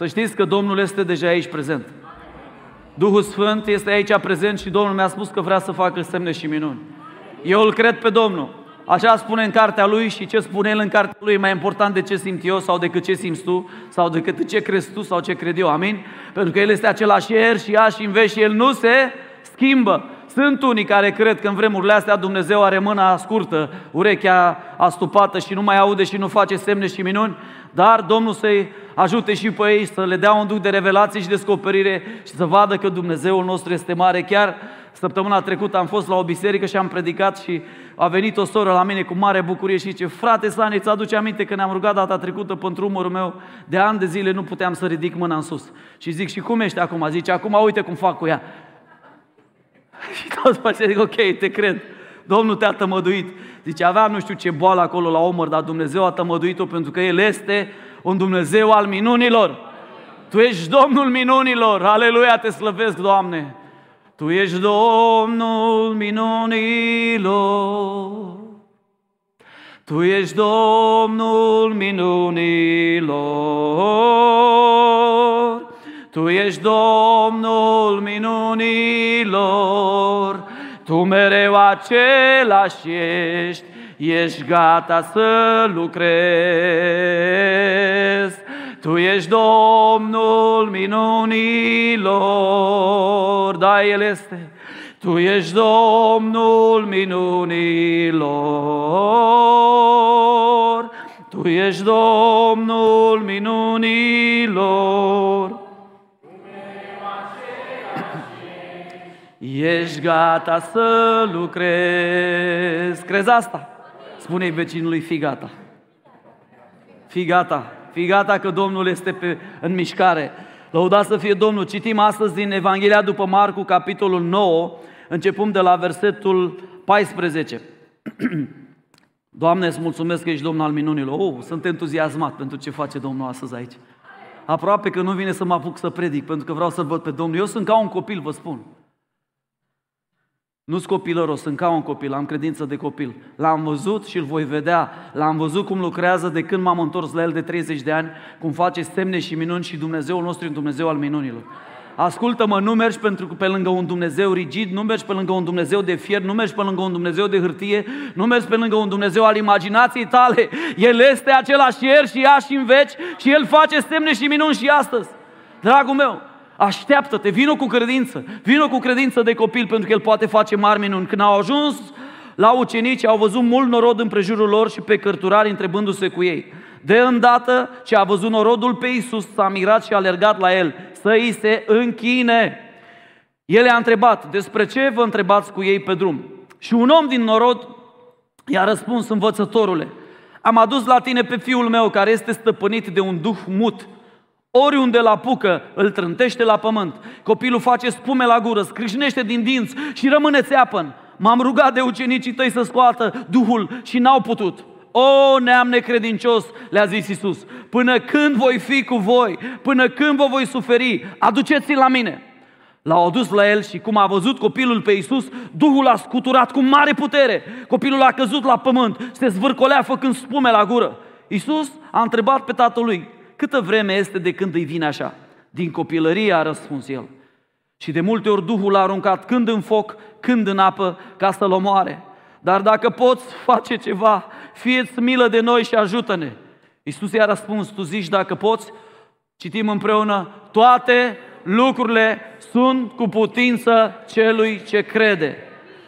Să știți că Domnul este deja aici prezent. Duhul Sfânt este aici prezent și Domnul mi-a spus că vrea să facă semne și minuni. Eu îl cred pe Domnul. Așa spune în cartea lui și ce spune el în cartea lui e mai important de ce simt eu sau decât ce simți tu sau decât ce crezi tu sau ce cred eu, amin? Pentru că el este același ieri și azi și în veci și el nu se schimbă. Sunt unii care cred că în vremurile astea Dumnezeu are mâna scurtă, urechea astupată și nu mai aude și nu face semne și minuni, dar Domnul să-i ajute și pe ei să le dea un duc de revelație și descoperire și să vadă că Dumnezeul nostru este mare. Chiar săptămâna trecută am fost la o biserică și am predicat și a venit o soră la mine cu mare bucurie și zice: frate Sunny, îți aduce aminte că ne-am rugat data trecută pentru umărul meu, de ani de zile nu puteam să ridic mâna în sus. Și zic: și cum ești acum? Zice: acum uite cum fac cu ea. Și toți păi zic: ok, te cred, Domnul te-a tămăduit. Zice: aveam nu știu ce boală acolo la umăr, dar Dumnezeu a tămăduit-o pentru că El este un Dumnezeu al minunilor. Tu ești Domnul minunilor, aleluia, te slăvesc, Doamne. Tu ești Domnul minunilor, Tu ești Domnul minunilor, Tu ești Domnul minunilor, Tu mereu același ești, ești gata să lucrezi. Tu ești Domnul minunilor, da, El este. Tu ești Domnul minunilor, Tu ești Domnul minunilor. Ești gata să lucrezi. Crezi asta? Spune-i vecinului: fii gata. Fii gata. Fii gata că Domnul este în mișcare. Lăudați să fie Domnul. Citim astăzi din Evanghelia după Marcu, capitolul 9, începând de la versetul 14. Doamne, îți mulțumesc că ești Domnul al minunilor. Sunt entuziasmat pentru ce face Domnul astăzi aici. Aproape că nu vine să mă apuc să predic, pentru că vreau să văd pe Domnul. Eu sunt ca un copil, vă spun. Nu-s copilăros, sunt ca un copil, am credință de copil. L-am văzut și îl voi vedea. L-am văzut cum lucrează de când m-am întors la el de 30 de ani, cum face semne și minuni și Dumnezeul nostru e un Dumnezeu al minunilor. Ascultă-mă, nu mergi pe lângă un Dumnezeu rigid, nu mergi pe lângă un Dumnezeu de fier, nu mergi pe lângă un Dumnezeu de hârtie, nu mergi pe lângă un Dumnezeu al imaginației tale. El este același ieri și azi și în veci și El face semne și minuni și astăzi. Dragul meu, așteaptă-te, vină cu credință, vină cu credință de copil, pentru că El poate face mari minuni. Când au ajuns la ucenici, au văzut mult norod împrejurul lor și pe cărturari întrebându-se cu ei. De îndată ce a văzut norodul pe Iisus, s-a mirat și a alergat la El să îi se închine. El i-a întrebat: despre ce vă întrebați cu ei pe drum? Și un om din norod i-a răspuns: învățătorule, am adus la tine pe fiul meu care este stăpânit de un duh mut. Oriunde l-apucă, îl trântește la pământ. Copilul face spume la gură, scrâșnește din dinți și rămâne țeapăn. M-am rugat de ucenicii tăi să scoată duhul și n-au putut. O, neam necredincios, le-a zis Iisus, până când voi fi cu voi, până când vă voi suferi, aduceți-l la mine. L-au adus la el și cum a văzut copilul pe Iisus, Duhul a scuturat cu mare putere. Copilul a căzut la pământ, se zvârcolea făcând spume la gură. Iisus a întrebat pe tatăl lui: câtă vreme este de când îi vine așa? Din copilărie, a răspuns el. Și de multe ori Duhul l-a aruncat când în foc, când în apă, ca să-l omoare. Dar dacă poți face ceva, fie-ți milă de noi și ajută-ne. Iisus i-a răspuns: tu zici dacă poți? Citim împreună: toate lucrurile sunt cu putință celui ce crede.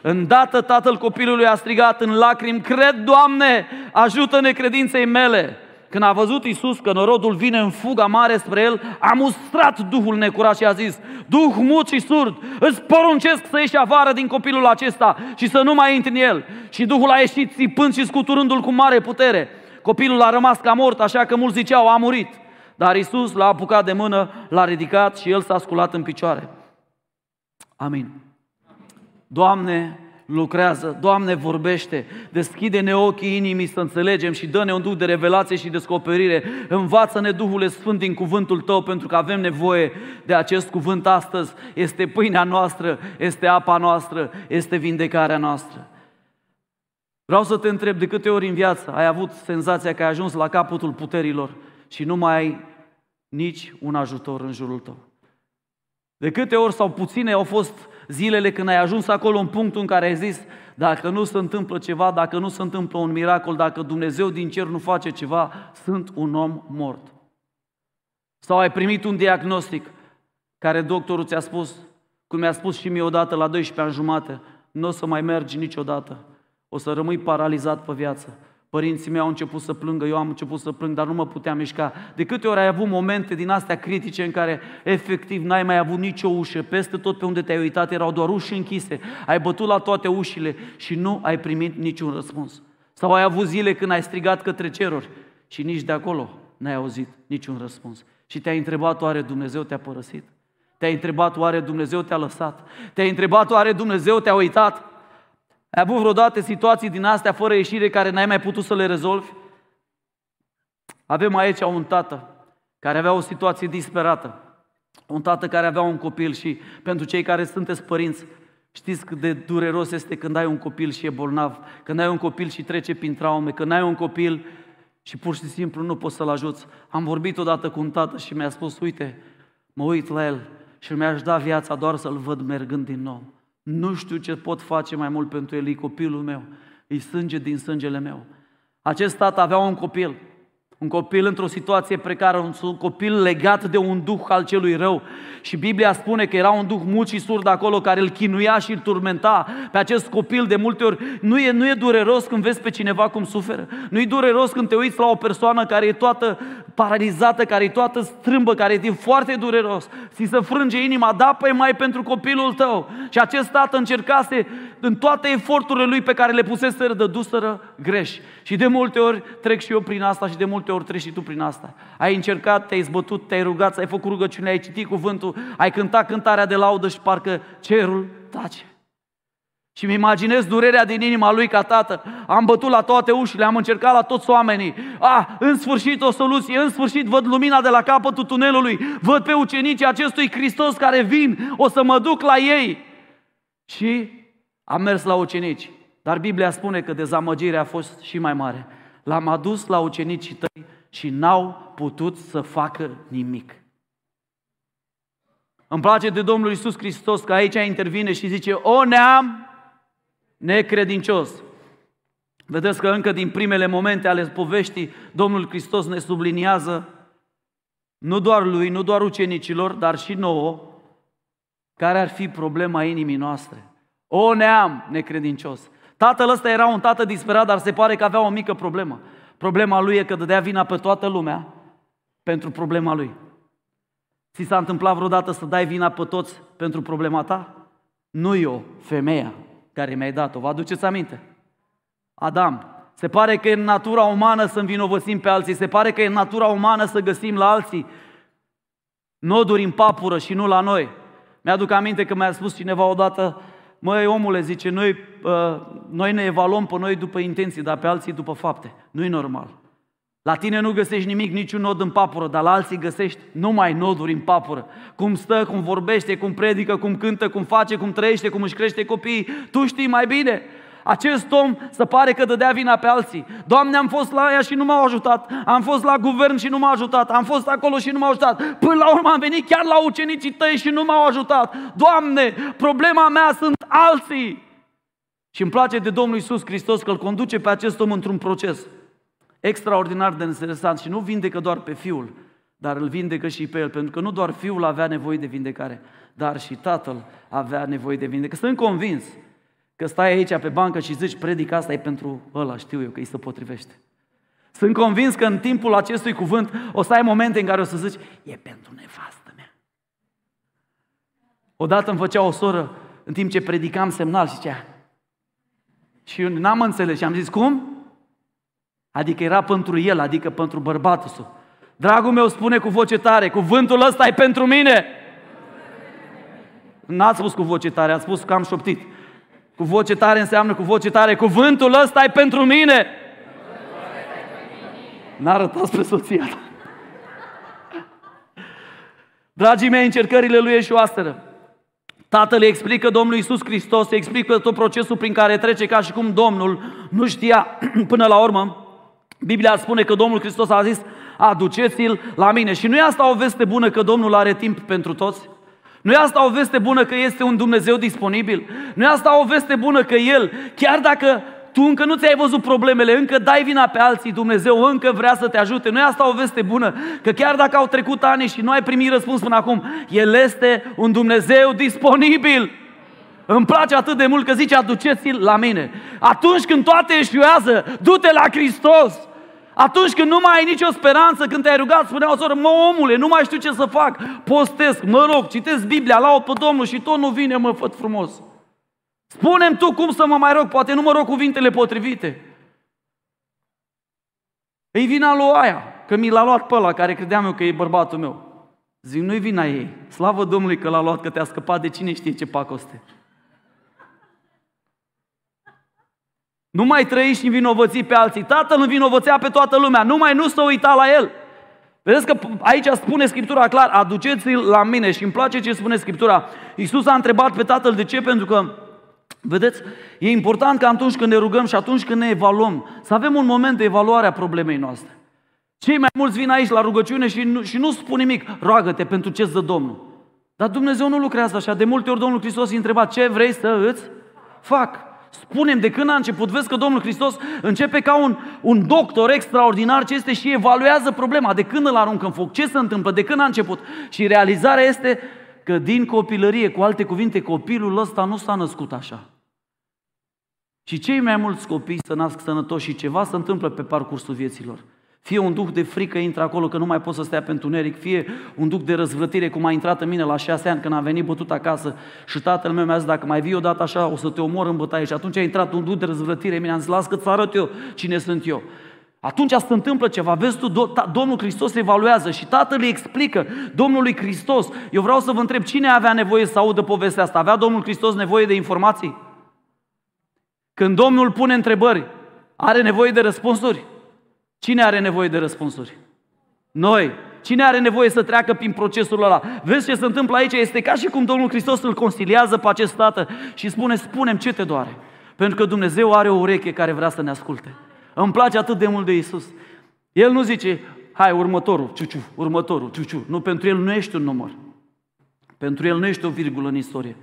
Îndată tatăl copilului a strigat în lacrimi: cred, Doamne, ajută-ne credinței mele. Când a văzut Iisus că norodul vine în fuga mare spre el, a mustrat duhul necurat și a zis: duh mut și surd, îți poruncesc să ieși afară din copilul acesta și să nu mai intri în el. Și duhul a ieșit țipând și scuturându-l cu mare putere. Copilul a rămas ca mort, așa că mulți ziceau: a murit. Dar Iisus l-a apucat de mână, l-a ridicat și el s-a sculat în picioare. Amin. Doamne, lucrează, Doamne, vorbește, deschide-ne ochii inimii să înțelegem și dă-ne un duh de revelație și descoperire. Învață-ne, Duhule Sfânt, din cuvântul Tău, pentru că avem nevoie de acest cuvânt astăzi. Este pâinea noastră, este apa noastră, este vindecarea noastră. Vreau să te întreb: de câte ori în viață ai avut senzația că ai ajuns la capătul puterilor și nu mai ai nici un ajutor în jurul tău. De câte ori sau puține au fost zilele când ai ajuns acolo în punctul în care ai zis, dacă nu se întâmplă ceva, dacă nu se întâmplă un miracol, dacă Dumnezeu din cer nu face ceva, sunt un om mort. Sau ai primit un diagnostic care doctorul ți-a spus, cum mi-a spus și mie odată la 12 ani jumate, nu o să mai mergi niciodată, o să rămâi paralizat pe viață. Părinții mei au început să plângă, eu am început să plâng, dar nu mă puteam mișca. De câte ori ai avut momente din astea critice în care efectiv n-ai mai avut nicio ușă, peste tot pe unde te-ai uitat erau doar uși închise, ai bătut la toate ușile și nu ai primit niciun răspuns. Sau ai avut zile când ai strigat către ceruri și nici de acolo n-ai auzit niciun răspuns. Și te-ai întrebat, oare Dumnezeu te-a părăsit? Te-ai întrebat, oare Dumnezeu te-a lăsat? Te-ai întrebat, oare Dumnezeu te-a uitat? Ai avut vreodată situații din astea fără ieșire care n-ai mai putut să le rezolvi? Avem aici un tată care avea o situație disperată. Un tată care avea un copil și pentru cei care sunteți părinți, știți cât de dureros este când ai un copil și e bolnav, când ai un copil și trece prin traume, când ai un copil și pur și simplu nu poți să-l ajuți. Am vorbit odată cu un tată și mi-a spus, uite, mă uit la el și mi-aș da viața doar să-l văd mergând din nou. Nu știu ce pot face mai mult pentru el, e copilul meu, e sânge din sângele meu. Acest tată avea un copil într-o situație precară, un copil legat de un duh al celui rău. Și Biblia spune că era un duh mut și surd acolo care îl chinuia și îl turmenta pe acest copil de multe ori. Nu e dureros când vezi pe cineva cum suferă. Nu e dureros când te uiți la o persoană care e toată paralizată, care e toată strâmbă, care e foarte dureros. Ți se frânge inima, da, păi mai pentru copilul tău. Și acest tată încercase în toate eforturile lui pe care le puseseră dăduseră greș. Și de multe ori trec și eu prin asta și de multe ori treci și tu prin asta. Ai încercat, te-ai zbătut, te-ai rugat, ai făcut rugăciune, ai citit cuvântul, ai cântat cântarea de laudă și parcă cerul tace. Și îmi imaginez durerea din inima lui ca tată. Am bătut la toate ușile, am încercat la toți oamenii. În sfârșit o soluție, în sfârșit văd lumina de la capătul tunelului, văd pe ucenicii acestui Hristos care vin, o să mă duc la ei. Și am mers la ucenici, dar Biblia spune că dezamăgirea a fost și mai mare. L-am adus la ucenicii tăi și n-au putut să facă nimic. Îmi place de Domnul Iisus Hristos că aici intervine și zice, o neam necredincios. Vedeți că încă din primele momente ale poveștii, Domnul Hristos ne subliniază nu doar lui, nu doar ucenicilor, dar și nouă, care ar fi problema inimii noastre. O neam necredincios. Tatăl ăsta era un tată disperat, dar se pare că avea o mică problemă. Problema lui e că dădea vina pe toată lumea pentru problema lui. Ți s-a întâmplat vreodată să dai vina pe toți pentru problema ta? Nu eu, femeia care mi-ai dat-o. Vă aduceți aminte? Adam. Se pare că e în natura umană să învinovățim pe alții. Se pare că e în natura umană să găsim la alții noduri în papură și nu la noi. Mi-aduc aminte că mi-a spus cineva odată, măi, omule, zice, noi ne evaluăm pe noi după intenții, dar pe alții după fapte. Nu-i normal. La tine nu găsești nimic, niciun nod în papură, dar la alții găsești numai noduri în papură. Cum stă, cum vorbește, cum predică, cum cântă, cum face, cum trăiește, cum își crește copiii, tu știi mai bine. Acest om se pare că dădea vina pe alții. Doamne, am fost la ea și nu m-au ajutat. Am fost la guvern și nu m-au ajutat. Am fost acolo și nu m-au ajutat. Până la urmă am venit chiar la ucenicii tăi și nu m-au ajutat. Doamne, problema mea sunt alții. Și îmi place de Domnul Iisus Hristos că îl conduce pe acest om într-un proces extraordinar de interesant și nu vindecă doar pe fiul, dar îl vindecă și pe el, pentru că nu doar fiul avea nevoie de vindecare, dar și tatăl avea nevoie de vindecare. Sunt convins că stai aici pe bancă și zici, predica asta e pentru ăla, știu eu că îi se potrivește. Sunt convins că în timpul acestui cuvânt o să ai momente în care o să zici, e pentru nevastă mea. Odată îmi făcea o soră, în timp ce predicam semnal, și zicea, și eu n-am înțeles și am zis, cum? Adică era pentru el, adică pentru bărbatul său. Dragul meu, spune cu voce tare, cuvântul ăsta e pentru mine. N-ați spus cu voce tare, ați spus că am șoptit. Cu voce tare înseamnă cu voce tare, cuvântul ăsta e pentru mine. N-a arătat spre soția ta. Dragii mei, încercările lui e și o asteră. Tatăl îi explică Domnul Iisus Hristos, îi explică tot procesul prin care trece, ca și cum Domnul nu știa. Până la urmă, Biblia spune că Domnul Hristos a zis, aduceți-l la mine. Și nu e asta o veste bună că Domnul are timp pentru toți? Nu e asta o veste bună că este un Dumnezeu disponibil? Nu e asta o veste bună că El, chiar dacă tu încă nu ți-ai văzut problemele, încă dai vina pe alții, Dumnezeu încă vrea să te ajute? Nu e asta o veste bună că chiar dacă au trecut ani și nu ai primit răspuns până acum, El este un Dumnezeu disponibil? Îmi place atât de mult că zice, aduceți-l la mine. Atunci când toate eșuează, du-te la Hristos. Atunci când nu mai ai nicio speranță, când te-ai rugat, spunea o soră, mă, omule, nu mai știu ce să fac, postesc, mă rog, citesc Biblia, laud pe Domnul și tot nu vine, mă, fă frumos. Spune-mi tu cum să mă mai rog, poate nu mă rog cuvintele potrivite. Ei vina lui aia, că mi l-a luat pe ăla care credeam eu că e bărbatul meu. Zic, nu-i vina ei, slavă Domnului că l-a luat, că te-a scăpat de cine știe ce pacoste. Nu mai trăi și învinovăți pe alții. Tatăl învinovățea pe toată lumea. Numai nu s-a uitat la el. Vedeți că aici spune Scriptura clar, aduceți-l la mine. Și îmi place ce spune Scriptura. Iisus a întrebat pe Tatăl de ce, pentru că, vedeți, e important că atunci când ne rugăm și atunci când ne evaluăm, să avem un moment de evaluare a problemei noastre. Cei mai mulți vin aici la rugăciune și nu spun nimic. Roagă-te pentru ce-ți dă Domnul. Dar Dumnezeu nu lucrează așa. De multe ori Domnul Hristos îi întreba, ce vrei să îți fac? Spune-mi de când a început, vezi că Domnul Hristos începe ca un doctor extraordinar ce este și evaluează problema. De când îl aruncă în foc, ce se întâmplă, de când a început. Și realizarea este că din copilărie, cu alte cuvinte, copilul ăsta nu s-a născut așa. Și cei mai mulți copii se nasc sănătoși și ceva se întâmplă pe parcursul vieților. Fie un duh de frică intră acolo că nu mai poți să stea pe întuneric, fie un duh de răzvrătire, cum a intrat în mine la 6 ani când am venit bătut acasă și tatăl meu mi-a zis, dacă mai vii odată așa, o să te omor în bătaie. Și atunci a intrat un duh de răzvrătire, mi-a zis, las că-ți arăt eu cine sunt eu. Atunci se întâmplă ceva, vezi tu, Domnul Hristos evaluează și Tatăl îi explică Domnului Hristos. Eu vreau să vă întreb, cine avea nevoie să audă povestea asta? Avea Domnul Hristos nevoie de informații? Când Domnul pune întrebări, are nevoie de răspunsuri? Cine are nevoie de răspunsuri? Noi. Cine are nevoie să treacă prin procesul ăla? Vezi ce se întâmplă aici? Este ca și cum Domnul Hristos îl consiliază pe acest tată și spune, spune-mi ce te doare. Pentru că Dumnezeu are o ureche care vrea să ne asculte. Îmi place atât de mult de Iisus. El nu zice, hai, următorul, ciuciu, următorul, ciuciu. Nu, pentru El nu ești un număr. Pentru El nu ești o virgulă în istorie.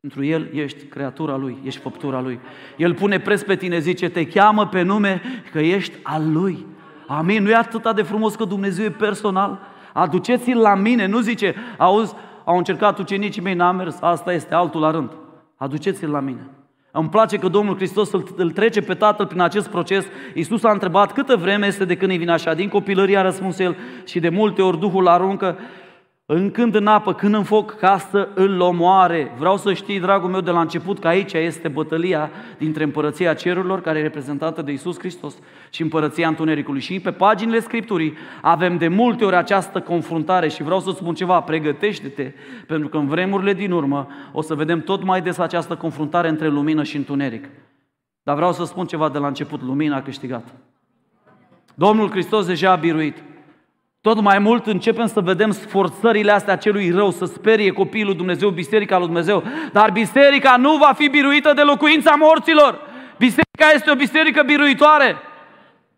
Pentru El ești creatura Lui, ești făptura Lui. El pune preț pe tine, zice, te cheamă pe nume că ești al Lui. Amin, nu e atât de frumos că Dumnezeu e personal? Aduceți-l la mine, nu zice, auzi, au încercat ucenicii mei, n-a mers, asta este, altul la rând. Aduceți-l la mine. Îmi place că Domnul Hristos îl trece pe Tatăl prin acest proces. Iisus a întrebat câtă vreme este de când îi vine așa. Din copilărie a răspuns el și de multe ori Duhul aruncă în când în apă, când în foc, ca să îl omoare. Vreau să știi, dragul meu, de la început că aici este bătălia dintre împărăția cerurilor, care e reprezentată de Iisus Hristos, și împărăția întunericului. Și pe paginile Scripturii avem de multe ori această confruntare și vreau să-ți spun ceva, pregătește-te, pentru că în vremurile din urmă o să vedem tot mai des această confruntare între lumină și întuneric. Dar vreau să spun ceva de la început, lumina a câștigat. Domnul Hristos deja a biruit. Tot mai mult începem să vedem sforțările astea celui rău, să sperie copiii lui Dumnezeu, biserica lui Dumnezeu. Dar biserica nu va fi biruită de locuința morților. Biserica este o biserică biruitoare.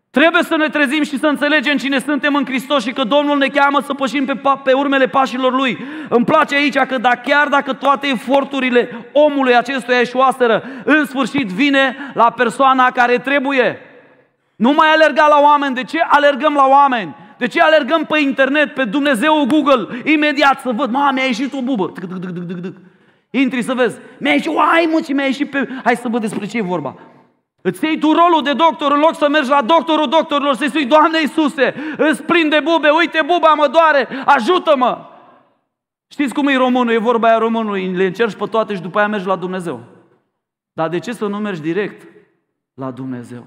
Trebuie să ne trezim și să înțelegem cine suntem în Hristos și că Domnul ne cheamă să pășim pe urmele pașilor Lui. Îmi place aici că chiar dacă toate eforturile omului acestuia eșuaseră, în sfârșit vine la persoana care trebuie. Nu mai alerga la oameni. De ce alergăm la oameni? De ce alergăm pe internet, pe Dumnezeu Google, imediat să văd, mă, mi-a ieșit o bubă, intri să vezi, mi-a ieșit, uai mă, ce mi-a ieșit pe... Hai să văd despre ce e vorba. Îți iei tu rolul de doctor în loc să mergi la doctorul doctorilor, să-i spui, Doamne Iisuse, îți plin de bube, uite buba mă doare, ajută-mă. Știți cum e românul, e vorba aia românului, le încerci pe toate și după aia mergi la Dumnezeu. Dar de ce să nu mergi direct la Dumnezeu?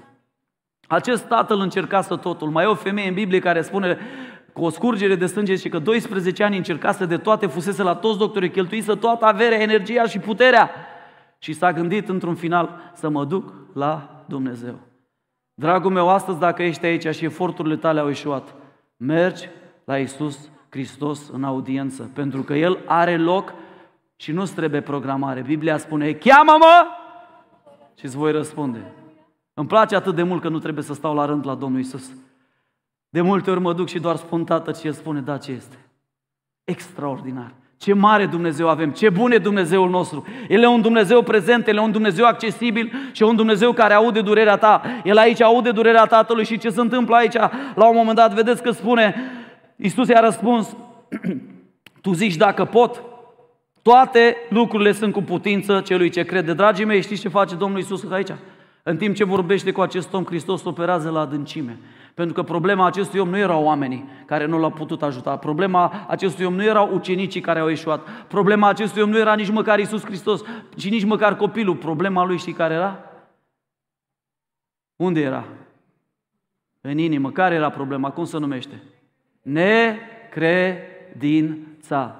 Acest tatăl încercase totul. Mai e o femeie în Biblie care spune cu o scurgere de sânge și că 12 ani încercase de toate, fusese la toți doctorii, cheltuise toată averea, energia și puterea. Și s-a gândit într-un final să mă duc la Dumnezeu. Dragul meu, astăzi dacă ești aici și eforturile tale au eșuat, mergi la Iisus Hristos în audiență, pentru că El are loc și nu-ți trebuie programare. Biblia spune, cheamă-mă și îți voi răspunde. Îmi place atât de mult că nu trebuie să stau la rând la Domnul Iisus. De multe ori mă duc și doar spun Tată ce El spune, da, ce este. Extraordinar. Ce mare Dumnezeu avem, ce bun e Dumnezeul nostru. El e un Dumnezeu prezent, El e un Dumnezeu accesibil și e un Dumnezeu care aude durerea ta. El aici aude durerea tatălui și ce se întâmplă aici? La un moment dat, vedeți că spune, Iisus i-a răspuns, tu zici dacă pot, toate lucrurile sunt cu putință celui ce crede. Dragii mei, știți ce face Domnul Iisus aici? În timp ce vorbește cu acest om, Hristos operează la adâncime. Pentru că problema acestui om nu erau oamenii care nu l-au putut ajuta. Problema acestui om nu erau ucenicii care au ieșuat. Problema acestui om nu era nici măcar Iisus Hristos, ci nici măcar copilul. Problema lui știi care era? Unde era? În inimă. Care era problema? Cum se numește? Necredința.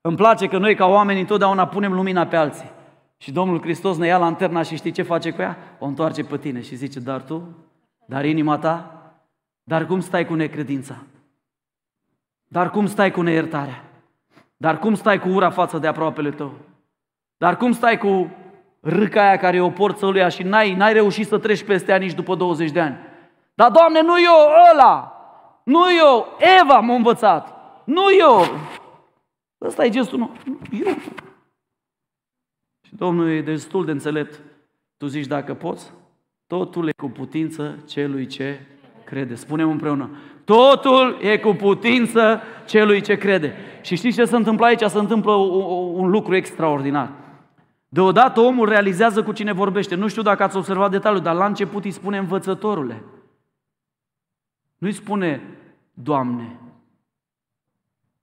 Îmi place că noi ca oameni întotdeauna punem lumina pe alții. Și Domnul Hristos ne ia lanterna și știi ce face cu ea? O întoarce pe tine și zice, dar tu? Dar inima ta? Dar cum stai cu necredința? Dar cum stai cu neiertarea? Dar cum stai cu ura față de aproapele tău? Dar cum stai cu râca aia care e o porțăluia și n-ai reușit să treci peste ea nici după 20 de ani? Dar, Doamne, nu eu ăla! Nu eu! Eva m-a învățat! Nu eu! Ăsta e gestul meu. Eu! Și Domnul e destul de înțelept. Tu zici dacă poți, totul e cu putință celui ce crede. Spunem împreună, totul e cu putință celui ce crede. Și știți ce se întâmplă aici? Se întâmplă un lucru extraordinar. Deodată omul realizează cu cine vorbește. Nu știu dacă ați observat detaliul, dar la început îi spune învățătorule. Nu îi spune Doamne.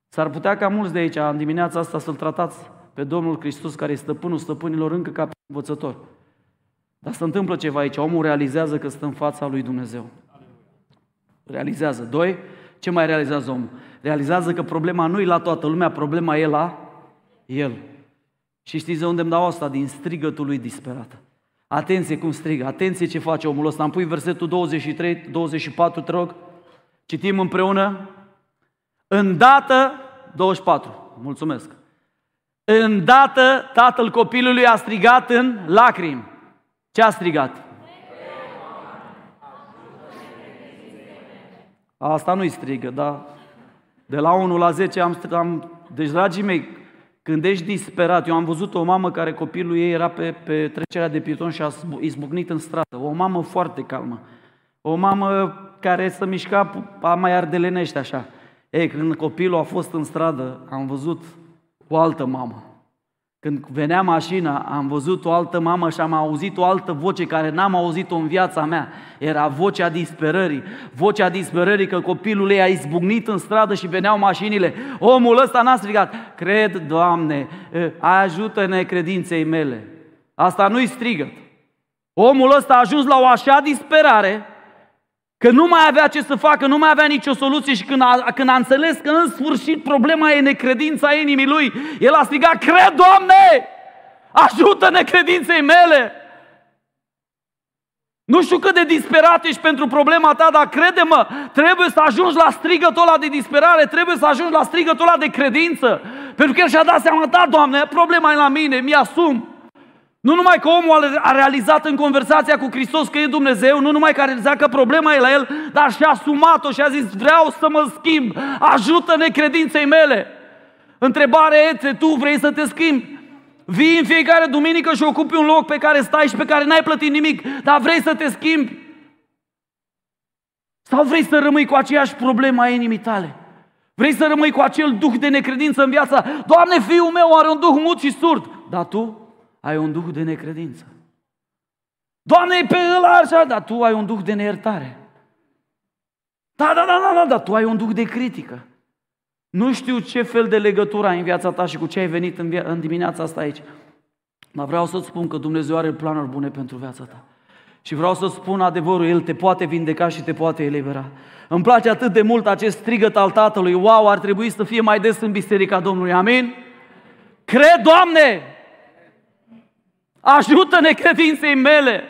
S-ar putea ca mulți de aici, în dimineața asta, să-L tratați pe Domnul Hristos, care e stăpânul stăpânilor, încă ca învățător. Dar se întâmplă ceva aici. Omul realizează că stă în fața lui Dumnezeu. Realizează. Doi, ce mai realizează omul? Realizează că problema nu e la toată lumea, problema e la el. Și știți de unde îmi dau asta? Din strigătul lui disperat. Atenție cum strigă, atenție ce face omul ăsta. Îmi pui versetul 23, 24, te rog. Citim împreună. Îndată, 24, mulțumesc. Îndată tatăl copilului a strigat în lacrimi. Ce a strigat? Asta nu-i strigă, dar de la 1 la 10 Deci, dragii mei, când ești disperat, eu am văzut o mamă care copilul ei era pe trecerea de pieton și a izbucnit în stradă. O mamă foarte calmă. O mamă care se mișca, mai ardelenește așa. Ei, când copilul a fost în stradă, am văzut o altă mamă. Când venea mașina, am văzut o altă mamă și am auzit o altă voce care n-am auzit-o în viața mea. Era vocea disperării. Vocea disperării că copilul ei a izbucnit în stradă și veneau mașinile. Omul ăsta n-a strigat, cred, Doamne, ajută-ne credinței mele. Asta nu-i strigăt. Omul ăsta a ajuns la o așa disperare că nu mai avea ce să facă, nu mai avea nicio soluție și când a înțeles că în sfârșit problema e necredința inimii lui, el a strigat, cred, Doamne, ajută-ne credinței mele! Nu știu cât de disperat ești pentru problema ta, dar crede-mă, trebuie să ajungi la strigătul ăla de disperare, trebuie să ajungi la strigătul ăla de credință, pentru că el și-a dat seama, da, Doamne, problema e la mine, mi-asum. Nu numai că omul a realizat în conversația cu Hristos că e Dumnezeu, nu numai că a realizat că problema e la el, dar și-a asumat-o și a zis, vreau să mă schimb, ajută-ne credinței mele. Întrebarea este, tu vrei să te schimbi? Vii în fiecare duminică și ocupi un loc pe care stai și pe care n-ai plătit nimic, dar vrei să te schimbi? Sau vrei să rămâi cu aceeași problemă a inimii tale? Vrei să rămâi cu acel duh de necredință în viața? Doamne, fiul meu are un duh mut și surd, dar tu ai un duh de necredință. Doamne, e pe ăla așa, dar tu ai un duh de neiertare. Da, dar tu ai un duh de critică. Nu știu ce fel de legătură ai în viața ta și cu ce ai venit în dimineața asta aici. Dar vreau să-ți spun că Dumnezeu are planuri bune pentru viața ta. Și vreau să spun adevărul, El te poate vindeca și te poate elibera. Îmi place atât de mult acest strigăt al Tatălui. Wow, ar trebui să fie mai des în biserica Domnului. Amin? Cred, Doamne! Ajută-ne credinței mele!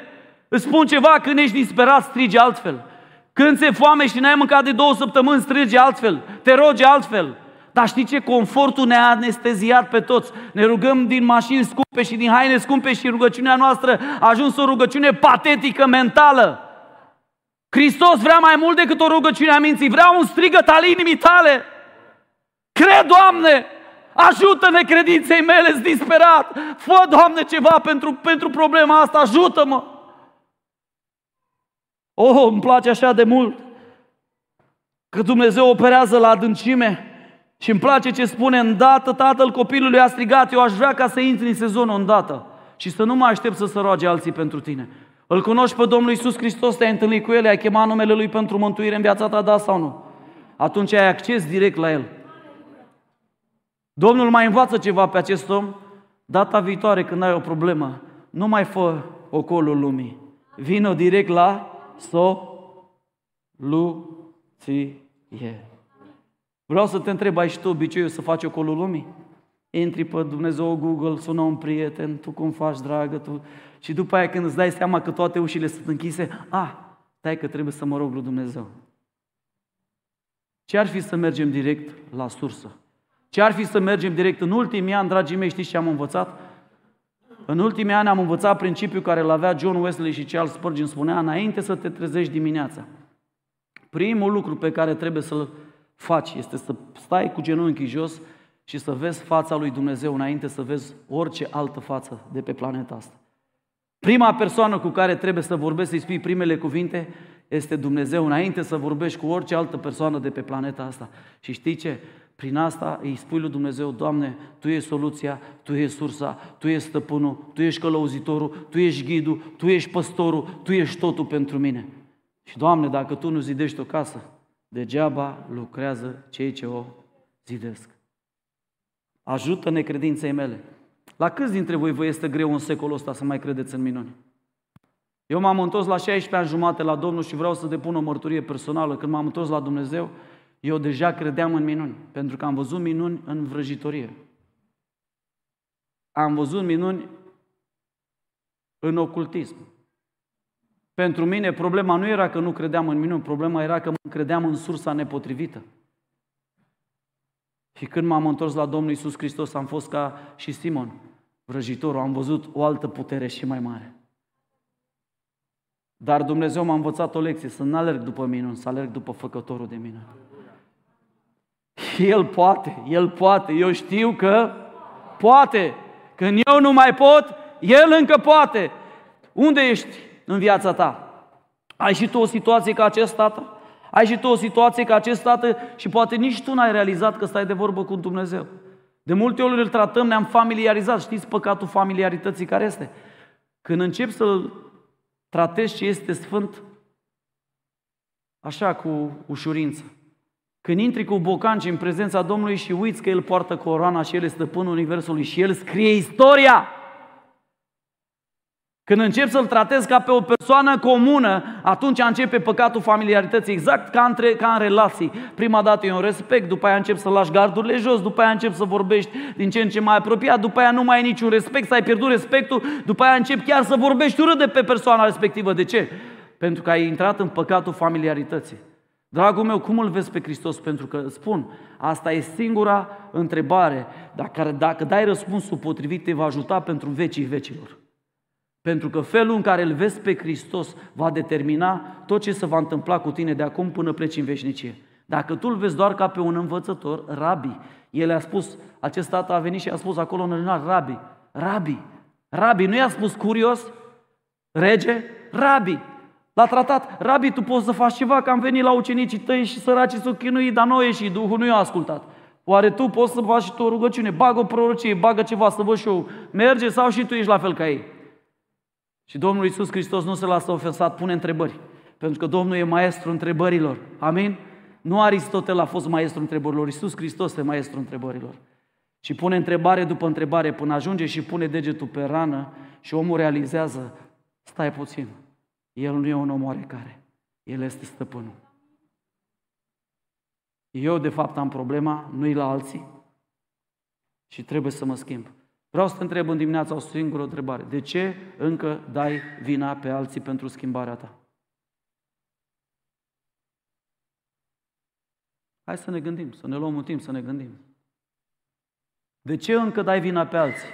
Îți spun ceva, când ești disperat, strigi altfel. Când ți-e foame și n-ai mâncat de 2 săptămâni, strigi altfel, te rogi altfel. Dar știi ce? Confortul ne-a anesteziat pe toți. Ne rugăm din mașini scumpe și din haine scumpe și rugăciunea noastră a ajuns o rugăciune patetică, mentală. Hristos vrea mai mult decât o rugăciune a minții, vrea un strigăt al inimii tale. Cred, Doamne, ajută-ne credinței mele, sunt disperat. Fă, Doamne, ceva pentru problema asta, ajută-mă. Oh, îmi place așa de mult că Dumnezeu operează la adâncime și îmi place ce spune: îndată tatăl copilului a strigat, eu aș vrea ca să intri în sezonul îndată și să nu mai aștept să se roage alții pentru tine. Îl cunoști pe Domnul Iisus Hristos, te-ai întâlnit cu El, ai chemat numele Lui pentru mântuire în viața ta, da sau nu? Atunci ai acces direct la El. Domnul mai învață ceva pe acest om. Data viitoare când ai o problemă, nu mai fă ocolul lumii. Vină direct la soluție. Vreau să te întreb, ai și tu obiceiul să faci ocolul lumii? Intri pe Dumnezeu, Google, sună un prieten, tu cum faci, dragă, tu... Și după aia când îți dai seama că toate ușile sunt închise, stai că trebuie să mă rog lui Dumnezeu. Ce ar fi să mergem direct la sursă? Ce ar fi să mergem direct? În ultimii ani, dragii mei, știți ce am învățat? În ultimii ani am învățat principiul care l-avea John Wesley și Charles Spurgeon, spunea: înainte să te trezești dimineața, primul lucru pe care trebuie să-l faci este să stai cu genunchii jos și să vezi fața lui Dumnezeu înainte să vezi orice altă față de pe planeta asta. Prima persoană cu care trebuie să vorbești, să-i spui primele cuvinte, este Dumnezeu, înainte să vorbești cu orice altă persoană de pe planeta asta. Și știi ce? Prin asta îi spui lui Dumnezeu: Doamne, Tu ești soluția, Tu ești sursa, Tu ești stăpânul, Tu ești călăuzitorul, Tu ești ghidul, Tu ești păstorul, Tu ești totul pentru mine. Și Doamne, dacă Tu nu zidești o casă, degeaba lucrează cei ce o zidesc. Ajută-ne credinței mele. La câți dintre voi vă este greu în secolul ăsta să mai credeți în minuni? Eu m-am întors la 16 ani jumate la Domnul și vreau să depun o mărturie personală. Când m-am întors la Dumnezeu, eu deja credeam în minuni, pentru că am văzut minuni în vrăjitorie. Am văzut minuni în ocultism. Pentru mine problema nu era că nu credeam în minuni, problema era că credeam în sursa nepotrivită. Și când m-am întors la Domnul Iisus Hristos, am fost ca și Simon, vrăjitorul, am văzut o altă putere și mai mare. Dar Dumnezeu m-a învățat o lecție, să nu alerg după minuni, să alerg după făcătorul de minuni. El poate, eu știu că poate. Când eu nu mai pot, El încă poate. Unde ești în viața ta? Ai și tu o situație ca aceasta? Ai și tu o situație ca acest tată și poate nici tu n-ai realizat că stai de vorbă cu Dumnezeu. De multe ori îl tratăm, ne-am familiarizat. Știți păcatul familiarității care este? Când începi să-l tratezi ce este sfânt, așa, cu ușurință. Când intri cu bocanci în prezența Domnului și uiți că El poartă coroana și El este stăpânul Universului și El scrie istoria. Când încep să-l tratezi ca pe o persoană comună, atunci începe păcatul familiarității, exact ca în relații. Prima dată e un respect, după aia încep să lași gardurile jos, după aia încep să vorbești din ce în ce mai apropiat, după aia nu mai ai niciun respect, s-ai pierdut respectul, după aia încep chiar să vorbești urât de pe persoana respectivă. De ce? Pentru că ai intrat în păcatul familiarității. Dragul meu, cum îl vezi pe Hristos? Pentru că, spun, asta e singura întrebare. Dacă dai răspunsul potrivit, te va ajuta pentru vecii vecilor. Pentru că felul în care îl vezi pe Hristos va determina tot ce se va întâmpla cu tine de acum până pleci în veșnicie. Dacă tu îl vezi doar ca pe un învățător, rabi, el a spus, acest tată a venit și a spus acolo în original, rabi, nu i-a spus curios, rege, rabi. L-a tratat, rabi, tu poți să faci ceva, că am venit la ucenicii tăi și săracii s-au chinuit, dar nu și Duhul nu i-a ascultat. Oare tu poți să faci și tu o rugăciune, bagă o prorocie, bagă ceva, să văd și eu, merge sau și tu ești la fel ca ei? Și Domnul Iisus Hristos nu se lasă ofensat, pune întrebări. Pentru că Domnul e maestru întrebărilor. Amin? Nu Aristotel a fost maestru întrebărilor, Iisus Hristos e maestru întrebărilor. Și pune întrebare după întrebare până ajunge și pune degetul pe rană și omul realizează, stai puțin, El nu e un om oarecare, El este stăpânul. Eu de fapt am problema, nu-i la alții și trebuie să mă schimb. Vreau să te întreb în dimineața o singură întrebare. De ce încă dai vina pe alții pentru schimbarea ta? Hai să ne gândim, să ne luăm un timp să ne gândim. De ce încă dai vina pe alții?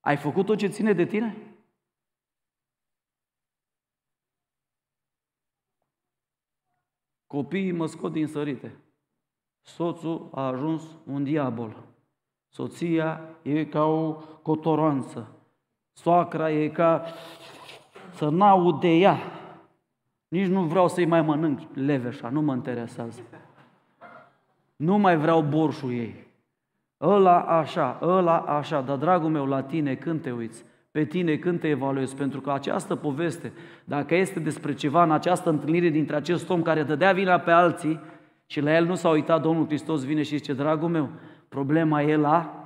Ai făcut tot ce ține de tine? Copiii mă scot din sărite. Soțul a ajuns un diabol. Soția e ca o cotoranță. Soacra e ca să n-aud de ea. Nici nu vreau să-i mai mănânc leveșa, nu mă interesează. Nu mai vreau borșul ei. Ăla așa, dar dragul meu, la tine când te uiți, pe tine când te evaluezi, pentru că această poveste, dacă este despre ceva în această întâlnire dintre acest om care dădea vina pe alții și la el nu s-a uitat, Domnul Hristos vine și zice, dragul meu, problema e la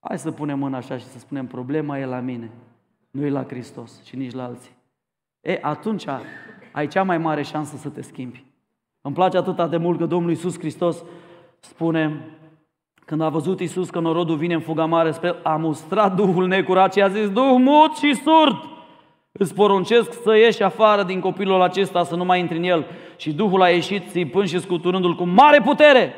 hai să punem mâna așa și să spunem, problema e la mine, nu e la Hristos și nici la alții. E, atunci ai cea mai mare șansă să te schimbi. Îmi place atât de mult că Domnul Iisus Hristos spune, când a văzut Iisus că norodul vine în fuga mare spre el, a mustrat duhul necurat și a zis, duh mut și surd, îți poruncesc să ieși afară din copilul acesta, să nu mai intri în el. Și duhul a ieșit țipând și scuturându-l cu mare putere.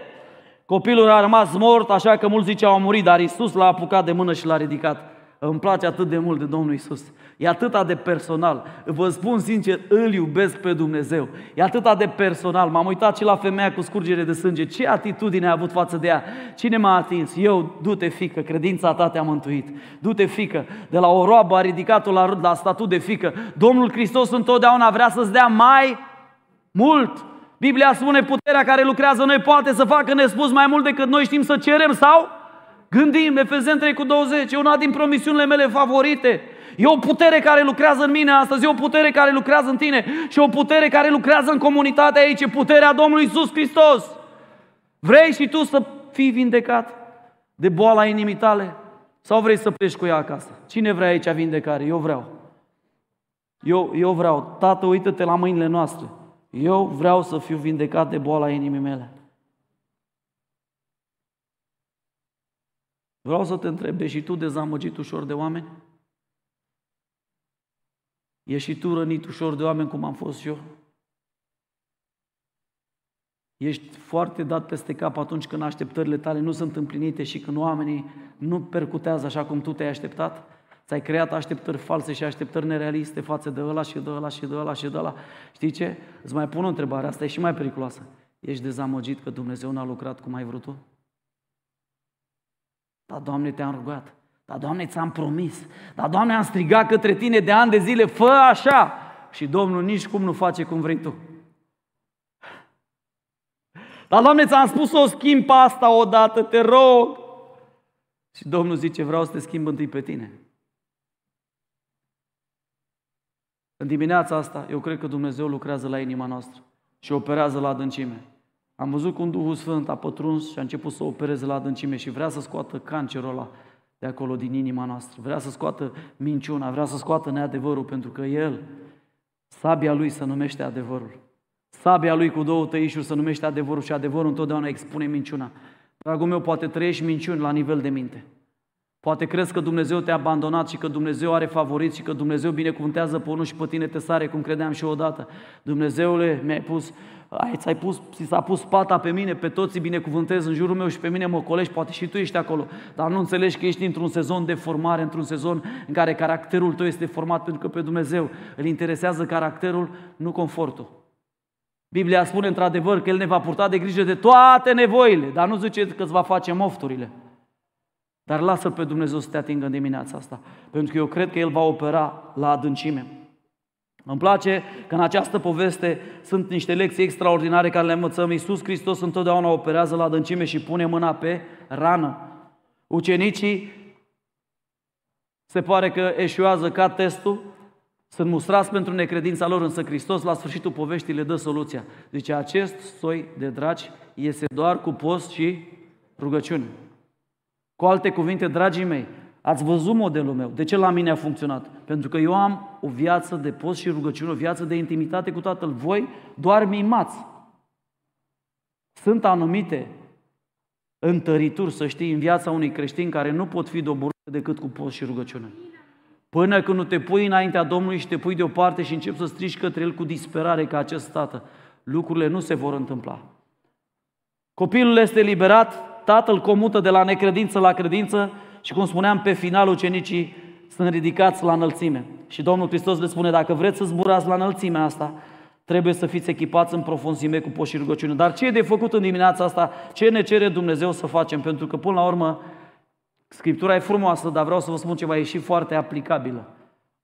Copilul a rămas mort, așa că mulți ziceau a murit, dar Iisus l-a apucat de mână și l-a ridicat. Îmi place atât de mult de Domnul Iisus. E atâta de personal. Vă spun sincer, îl iubesc pe Dumnezeu. E atâta de personal. M-am uitat și la femeia cu scurgere de sânge. Ce atitudine a avut față de ea? Cine m-a atins? Eu, du-te fică, credința ta te-a mântuit. Du-te fică. De la o roabă a ridicat-o la statut de fică. Domnul Hristos întotdeauna vrea să-ți dea mai mult. Biblia spune, puterea care lucrează în noi poate să facă nespus mai mult decât noi știm să cerem sau gândim. Efeseni 3:20, e una din promisiunile mele favorite. E o putere care lucrează în mine astăzi, e o putere care lucrează în tine și o putere care lucrează în comunitatea aici, e puterea Domnului Iisus Hristos. Vrei și tu să fii vindecat de boala inimii tale sau vrei să pleci cu ea acasă? Cine vrea aici vindecare? Eu vreau. Eu vreau. Tată, uită-te la mâinile noastre. Eu vreau să fiu vindecat de boala inimii mele. Vreau să te întreb, ești și tu dezamăgit ușor de oameni? Ești și tu rănit ușor de oameni cum am fost și eu? Ești foarte dat peste cap atunci când așteptările tale nu sunt împlinite și când oamenii nu percutează așa cum tu te-ai așteptat? Ți-ai creat așteptări false și așteptări nerealiste față de ăla și de ăla și de ăla și de ăla. Știi ce? Îți mai pun o întrebare, asta e și mai periculoasă. Ești dezamăgit că Dumnezeu n-a lucrat cum ai vrut tu? Dar, Doamne, te-am rugat. Dar, Doamne, ți-am promis. Dar, Doamne, am strigat către tine de ani de zile, fă așa! Și Domnul nici cum nu face cum vrei tu. Dar, Doamne, ți-am spus să o schimb asta odată, te rog! Și Domnul zice, vreau să te schimb întâi pe tine. În dimineața asta, eu cred că Dumnezeu lucrează la inima noastră și operează la adâncime. Am văzut cum Duhul Sfânt a pătruns și a început să opereze la adâncime și vrea să scoată cancerul ăla de acolo din inima noastră. Vrea să scoată minciuna, vrea să scoată neadevărul, pentru că El, sabia Lui se numește adevărul. Sabia Lui cu două tăișuri se numește adevărul și adevărul întotdeauna expune minciuna. Dragul meu, poate trăiești minciuni la nivel de minte. Poate crezi că Dumnezeu te-a abandonat și că Dumnezeu are favorit și că Dumnezeu binecuvântează pe unul și pe tine te sare, cum credeam și eu odată. Dumnezeule, ți s-a pus pata pe mine, pe toți îi binecuvântez în jurul meu și pe mine mă colești, poate și tu ești acolo, dar nu înțelegi că ești într-un sezon de formare, într-un sezon în care caracterul tău este format, pentru că pe Dumnezeu îl interesează caracterul, nu confortul. Biblia spune într-adevăr că El ne va purta de grijă de toate nevoile, dar nu zice că îți va face mofturile. Dar lasă pe Dumnezeu să te atingă în dimineața asta, pentru că eu cred că El va opera la adâncime. Îmi place că în această poveste sunt niște lecții extraordinare care le învățăm. Iisus Hristos întotdeauna operează la adâncime și pune mâna pe rană. Ucenicii se pare că eșuează ca testul, sunt mustrați pentru necredința lor, însă Hristos la sfârșitul poveștii le dă soluția. Zice, acest soi de dragi iese doar cu post și rugăciune. Cu alte cuvinte, dragii mei, ați văzut modelul meu. De ce la mine a funcționat? Pentru că eu am o viață de post și rugăciune, o viață de intimitate cu Tatăl. Voi doar mimați. Sunt anumite întărituri, să știi, în viața unui creștin care nu pot fi doborâte decât cu post și rugăciune. Până când nu te pui înaintea Domnului și te pui deoparte și începi să strigi către El cu disperare ca acest tată, lucrurile nu se vor întâmpla. Copilul este eliberat, tatăl comută de la necredință la credință și, cum spuneam, pe final ucenicii sunt ridicați la înălțime. Și Domnul Hristos le spune, dacă vreți să zburați la înălțimea asta, trebuie să fiți echipați în profunzime cu post și rugăciune. Dar ce e de făcut în dimineața asta? Ce ne cere Dumnezeu să facem? Pentru că, până la urmă, Scriptura e frumoasă, dar vreau să vă spun ceva, e și foarte aplicabilă.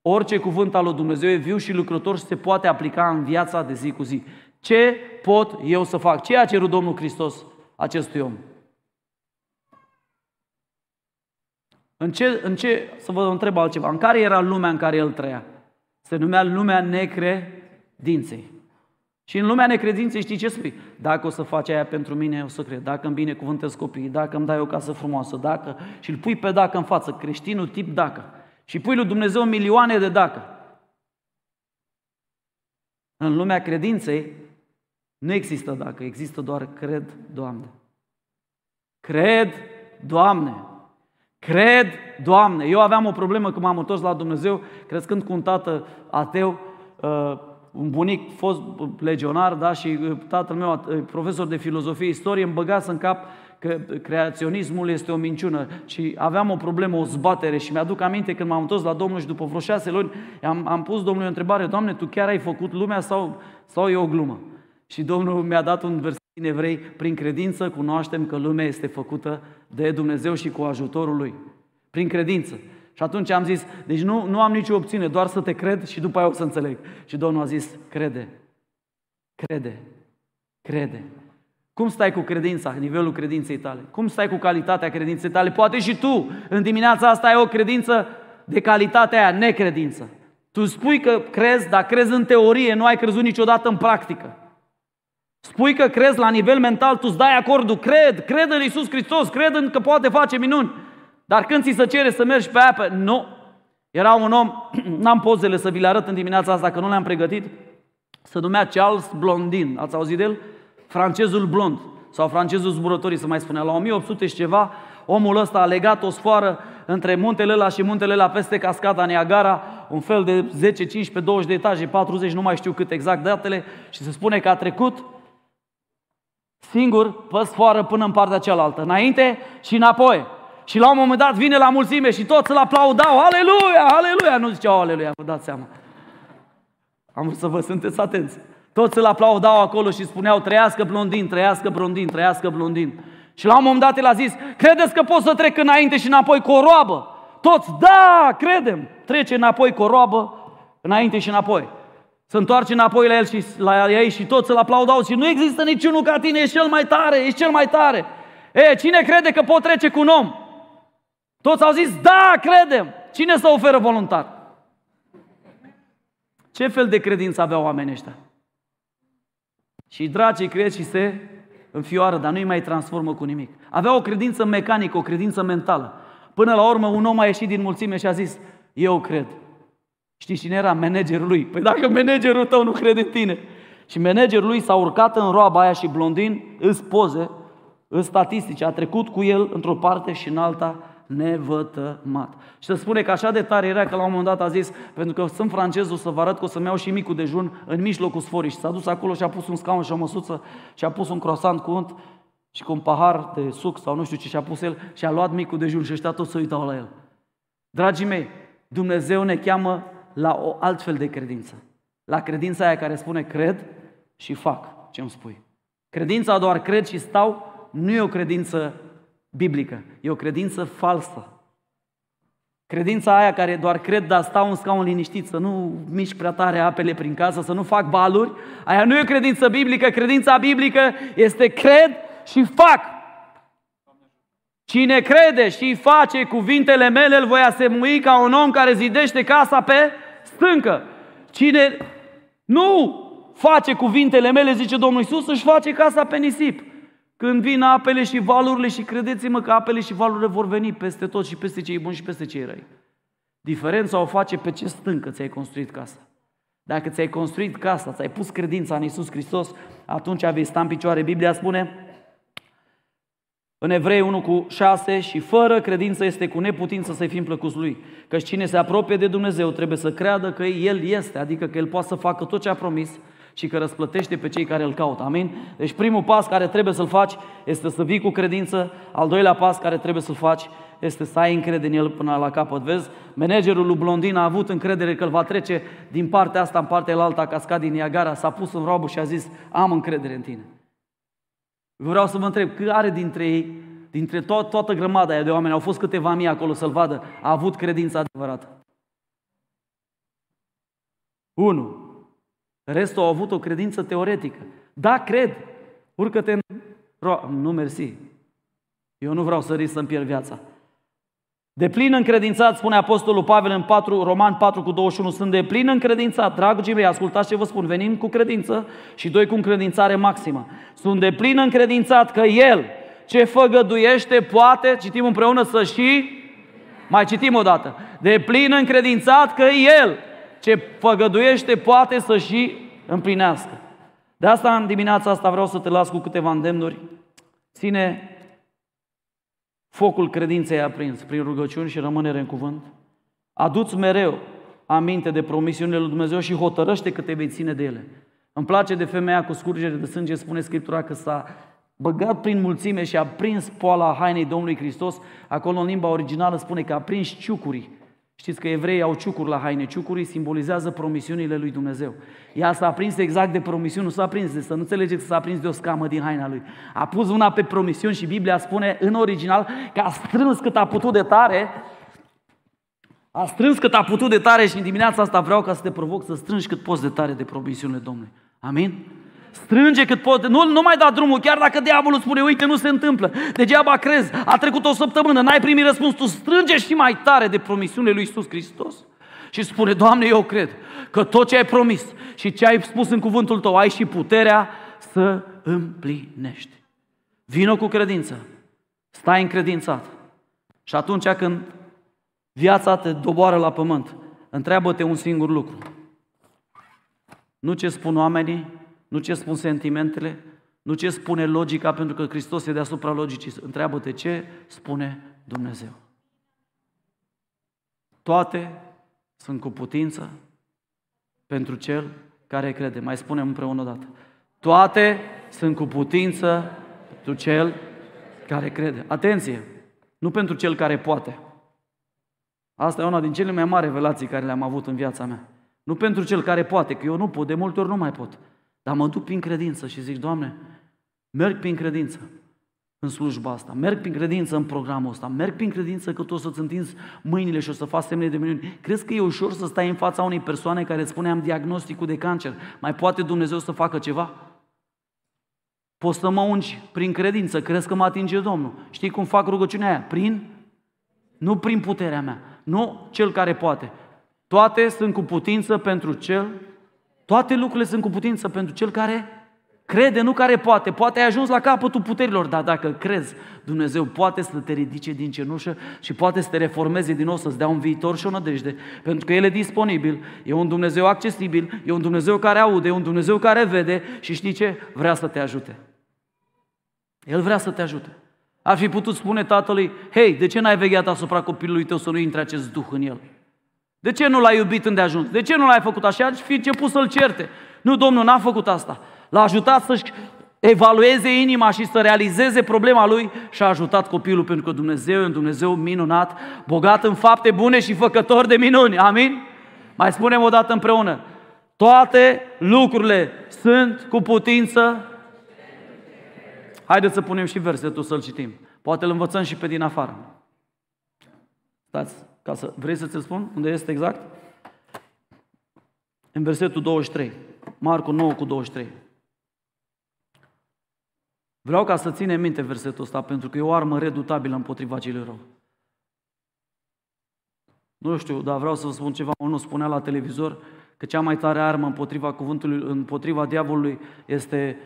Orice cuvânt al lui Dumnezeu e viu și lucrător și se poate aplica în viața de zi cu zi. Ce pot eu să fac? Ce a cerut Domnul Hristos acestui om? Să vă întreb altceva, în care era lumea în care el trăia? Se numea lumea necredinței. Și în lumea necredinței știi ce spui? Dacă o să faci aia pentru mine, eu o să cred. Dacă îmi binecuvântezi copiii, dacă îmi dai o casă frumoasă, dacă... Și îl pui pe dacă în față, creștinul tip dacă. Și pui lui Dumnezeu milioane de dacă. În lumea credinței nu există dacă, există doar cred, Doamne. Cred, Doamne. Cred, Doamne. Eu aveam o problemă când m-am întors la Dumnezeu, crescând cu un tată ateu, un bunic fost legionar, da, și tatăl meu, profesor de filozofie, istorie, îmi băgase în cap că creaționismul este o minciună și aveam o problemă, o zbatere și mi-aduc aminte când m-am întors la Domnul și după vreo 6 luni am pus Domnului o întrebare, Doamne, Tu chiar ai făcut lumea sau e o glumă? Și Domnul mi-a dat un verset din Evrei, prin credință cunoaștem că lumea este făcută de Dumnezeu și cu ajutorul Lui. Prin credință. Și atunci am zis, deci nu am nicio opțiune, doar să te cred și după aia o să înțeleg. Și Domnul a zis, crede, crede, crede. Cum stai cu credința, nivelul credinței tale? Cum stai cu calitatea credinței tale? Poate și tu, în dimineața asta, ai o credință de calitatea aia, necredință. Tu spui că crezi, dar crezi în teorie, nu ai crezut niciodată în practică. Spui că crezi la nivel mental, tu îți dai acordul, cred în Iisus Hristos, cred în că poate face minuni. Dar când ți se cere să mergi pe apă, nu. Era un om, n-am pozele să vi le arăt în dimineața asta, că nu le-am pregătit, se numea Charles Blondin, ați auzit de el? Francezul blond sau francezul zburătorii, să mai spunea, la 1800 și ceva, omul ăsta a legat o sfoară între muntele ăla și muntele ăla peste cascada Niagara, un fel de 10, 15, 20 de etaje, 40, nu mai știu cât exact datele, și se spune că a trecut singur pe sfoară până în partea cealaltă, înainte și înapoi. Și la un moment dat vine la mulțime și toți îl aplaudau, aleluia, aleluia, nu ziceau aleluia, vă dați seama. Am vrut să vă sunteți atenți. Toți îl aplaudau acolo și spuneau, trăiască Blondin, trăiască Blondin, trăiască Blondin. Și la un moment dat el a zis, credeți că pot să trec înainte și înapoi cu o roabă? Toți, da, credem. Trece înapoi cu o roabă, înainte și înapoi. Se întoarce înapoi la el și la ei și toți îl aplaudau și nu există niciunul ca tine, ești cel mai tare, ești cel mai tare. E, cine crede că pot trece cu un om? Toți au zis, da, credem. Cine să oferă voluntar? Ce fel de credință aveau oamenii ăștia? Și dracii cred și se înfioară, dar nu îi mai transformă cu nimic. Avea o credință mecanică, o credință mentală. Până la urmă, un om a ieșit din mulțime și a zis, eu cred. Știi cine era? Managerul lui. Păi dacă managerul tău nu crede în tine. Și managerul lui s-a urcat în roaba aia și Blondin, îs poze, îs statistici, a trecut cu el într-o parte și în alta nevătămat. Și se spune că așa de tare era că la un moment dat a zis, pentru că sunt francez, o să vă arăt că o să-mi iau și micul dejun în mijlocul sforii. Și s-a dus acolo și a pus un scaun și o măsuță și a pus un croissant cu unt și cu un pahar de suc sau nu știu ce și-a pus el și a luat micul dejun și ăștia toți se uitau la el. Dragii mei, Dumnezeu ne cheamă la o altfel de credință. La credința aia care spune cred și fac ce îmi spui. Credința doar cred și stau nu e o credință biblică. E o credință falsă. Credința aia care doar cred, dar stau în scaun liniștit, să nu mișc prea tare apele prin casă, să nu fac baluri. Aia nu e o credință biblică. Credința biblică este cred și fac. Cine crede și face cuvintele mele, îl voi asemui ca un om care zidește casa pe stâncă. Cine nu face cuvintele mele, zice Domnul Iisus, își face casa pe nisip. Când vin apele și valurile și credeți-mă că apele și valurile vor veni peste tot și peste cei buni și peste cei răi. Diferența o face pe ce stâncă ți-ai construit casa. Dacă ți-ai construit casa, ți-ai pus credința în Iisus Hristos, atunci vei sta în picioare. Biblia spune în Evrei 1:6 și fără credință este cu neputință să-i fim plăcuți lui. Căci cine se apropie de Dumnezeu trebuie să creadă că El este, adică că El poate să facă tot ce a promis, și că răsplătește pe cei care îl caută. Amin? Deci primul pas care trebuie să-l faci este să vii cu credință. Al doilea pas care trebuie să-l faci este să ai încredere în el până la capăt. Vezi, managerul lui Blondin a avut încredere că îl va trece din partea asta în partea alta a cascadei Niagara, s-a pus în roabă și a zis: am încredere în tine. Vreau să vă întreb, cât are dintre ei, dintre toată grămada aia de oameni, au fost câteva mii acolo să-l vadă, a avut credința adevărată? 1. Restul au avut o credință teoretică. Da, cred. Urcă-te în... Nu, mersi. Eu nu vreau să risc să-mi pierd viața. De plin încredințat, spune Apostolul Pavel în Roman 4:21, sunt de plin încredințat, dragii mei, ascultați ce vă spun, venim cu credință și doi cu încredințare maximă. Sunt de plin încredințat că El ce făgăduiește poate, citim împreună, să și... Mai citim o dată. De plin încredințat că El ce făgăduiește poate să și împlinească. De asta, în dimineața asta, vreau să te las cu câteva îndemnuri. Ține focul credinței aprins prin rugăciuni și rămânere în cuvânt. Adu-ți mereu aminte de promisiunile lui Dumnezeu și hotărăște că te vei ține de ele. Îmi place de femeia cu scurgere de sânge, spune Scriptura că s-a băgat prin mulțime și a prins poala hainei Domnului Hristos. Acolo, în limba originală, spune că a prins ciucurii. Știți că evreii au ciucuri la haine. Ciucurii simbolizează promisiunile lui Dumnezeu. Ea s-a prins exact de promisiuni, nu s-a prins de... Să nu înțelegeți că s-a prins de o scamă din haina lui. A pus una pe promisiuni și Biblia spune în original că a strâns cât a putut de tare. A strâns cât a putut de tare și în dimineața asta vreau ca să te provoc să strângi cât poți de tare de promisiunile Domnului. Amin? Strânge cât poți, nu mai da drumul, chiar dacă diavolul spune, uite, nu se întâmplă, degeaba crezi, a trecut o săptămână, n-ai primit răspuns, tu strânge și mai tare de promisiunile lui Iisus Hristos și spune: Doamne, eu cred că tot ce ai promis și ce ai spus în cuvântul Tău, ai și puterea să împlinești. Vino cu credință, stai încredințat și atunci când viața te doboară la pământ, întreabă-te un singur lucru: nu ce spun oamenii, nu ce spun sentimentele, nu ce spune logica, pentru că Hristos e deasupra logicii. Întreabă-te ce spune Dumnezeu. Toate sunt cu putință pentru cel care crede. Mai spunem împreună o dată. Toate sunt cu putință pentru cel care crede. Atenție! Nu pentru cel care poate. Asta e una din cele mai mari revelații care le-am avut în viața mea. Nu pentru cel care poate, că eu nu pot, de multe ori nu mai pot. Dar mă duc prin credință și zic: Doamne, merg prin credință în slujba asta, merg prin credință în programul ăsta, merg prin credință că Tu o să-ți întinzi mâinile și o să faci semne de minuni. Crezi că e ușor să stai în fața unei persoane care îți spune: am diagnosticul de cancer, mai poate Dumnezeu să facă ceva? Poți să mă ungi prin credință, crezi că mă atinge Domnul. Știi cum fac rugăciunea aia? Nu prin puterea mea, nu cel care poate. Toate sunt cu putință pentru cel... Toate lucrurile sunt cu putință pentru cel care crede, nu care poate. Poate ai ajuns la capătul puterilor, dar dacă crezi, Dumnezeu poate să te ridice din cenușă și poate să te reformeze din nou, să-ți dea un viitor și o nădejde. Pentru că El e disponibil, e un Dumnezeu accesibil, e un Dumnezeu care aude, e un Dumnezeu care vede și știi ce? Vrea să te ajute. El vrea să te ajute. Ar fi putut spune tatălui: hei, de ce n-ai vegheat asupra copilului tău să nu intre acest duh în el? De ce nu l-ai iubit îndeajuns? De ce nu l-ai făcut așa? Și fi început să-l certe. Nu, Domnul n-a făcut asta. L-a ajutat să-și evalueze inima și să realizeze problema lui și a ajutat copilul, pentru că Dumnezeu e un Dumnezeu minunat, bogat în fapte bune și făcător de minuni. Amin? Mai spunem o dată împreună. Toate lucrurile sunt cu putință. Haideți să punem și versetul să-l citim. Poate îl învățăm și pe din afară. Stați. Ca să, vrei să ți-l spun unde este exact? În versetul 23, Marcu 9:23. Vreau ca să ține minte versetul ăsta, pentru că e o armă redutabilă împotriva celor rău. Nu știu, dar vreau să vă spun ceva. Unul spunea la televizor că cea mai tare armă împotriva cuvântului, împotriva diavolului este,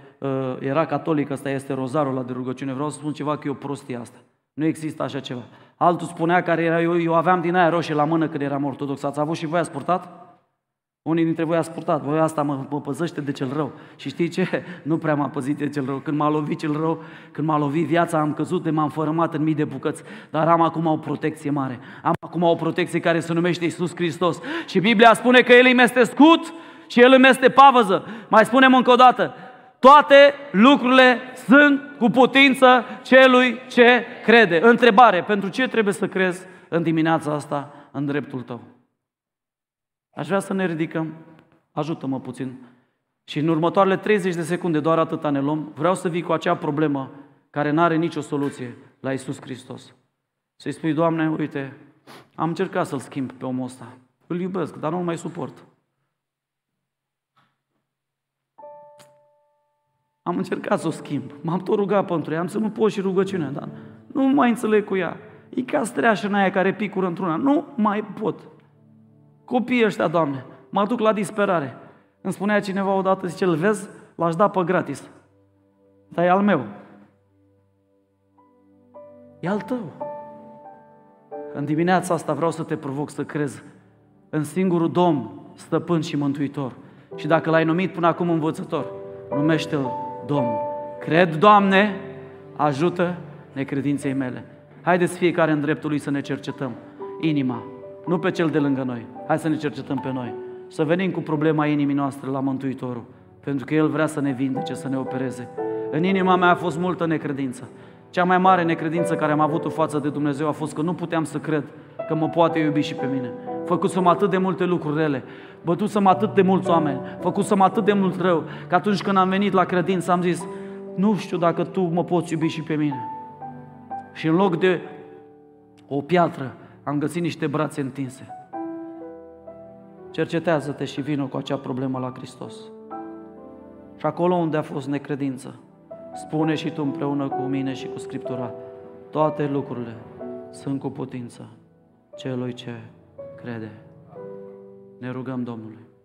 era catolic, ăsta este rozarul ăla de rugăciune. Vreau să spun ceva, că e o prostie asta. Nu există așa ceva. Altul spunea, care era, eu aveam din aia roșie la mână când eram ortodox. Ați avut și voi, ați purtat? Unii dintre voi ați purtat. Voi, asta mă păzește de cel rău. Și știi ce? Nu prea m-a păzit de cel rău. Când m-a lovit cel rău, când m-a lovit viața, am căzut, m-am fărâmat în mii de bucăți. Dar am acum o protecție mare. Am acum o protecție care se numește Iisus Hristos. Și Biblia spune că El îmi este scut și El îmi este pavăză. Mai spunem încă o dată. Toate lucrurile sunt cu putință celui ce crede. Întrebare, pentru ce trebuie să crezi în dimineața asta în dreptul tău? Aș vrea să ne ridicăm, ajută-mă puțin, și în următoarele 30 de secunde, doar atâta ne luăm, vreau să vii cu acea problemă care nu are nicio soluție la Iisus Hristos. Să-i spui, Doamne, uite, am încercat să-l schimb pe omul ăsta, îl iubesc, dar nu-l mai suport. Am încercat să o schimb, m-am tot rugat pentru ea, am să mă pot și rugăciunea, dar nu mai înțeleg cu ea. E ca streașă în aia care picură într-una, nu mai pot. Copiii ăștia, Doamne, mă duc la disperare. Îmi spunea cineva odată, zice, îl vezi, l-aș da pe gratis. Dar e al meu. E al tău. În dimineața asta vreau să te provoc să crezi în singurul Domn, Stăpân și Mântuitor. Și dacă l-ai numit până acum învățător, numește-l Domn. Cred, Doamne, ajută necredinței mele. Haideți fiecare în dreptul lui să ne cercetăm inima, nu pe cel de lângă noi. Hai să ne cercetăm pe noi. Să venim cu problema inimii noastre la Mântuitorul, pentru că El vrea să ne vindece, să ne opereze. În inima mea a fost multă necredință. Cea mai mare necredință care am avut-o față de Dumnezeu a fost că nu puteam să cred că mă poate iubi și pe mine. Făcusem atât de multe lucruri rele, bătusem atât de mulți oameni, făcusem atât de mult rău, că atunci când am venit la credință am zis, nu știu dacă Tu mă poți iubi și pe mine. Și în loc de o piatră am găsit niște brațe întinse. Cercetează-te și vină cu acea problemă la Hristos. Și acolo unde a fost necredință, spune și tu împreună cu mine și cu Scriptura, toate lucrurile sunt cu putință celui ce crede. Ne rugăm Domnului.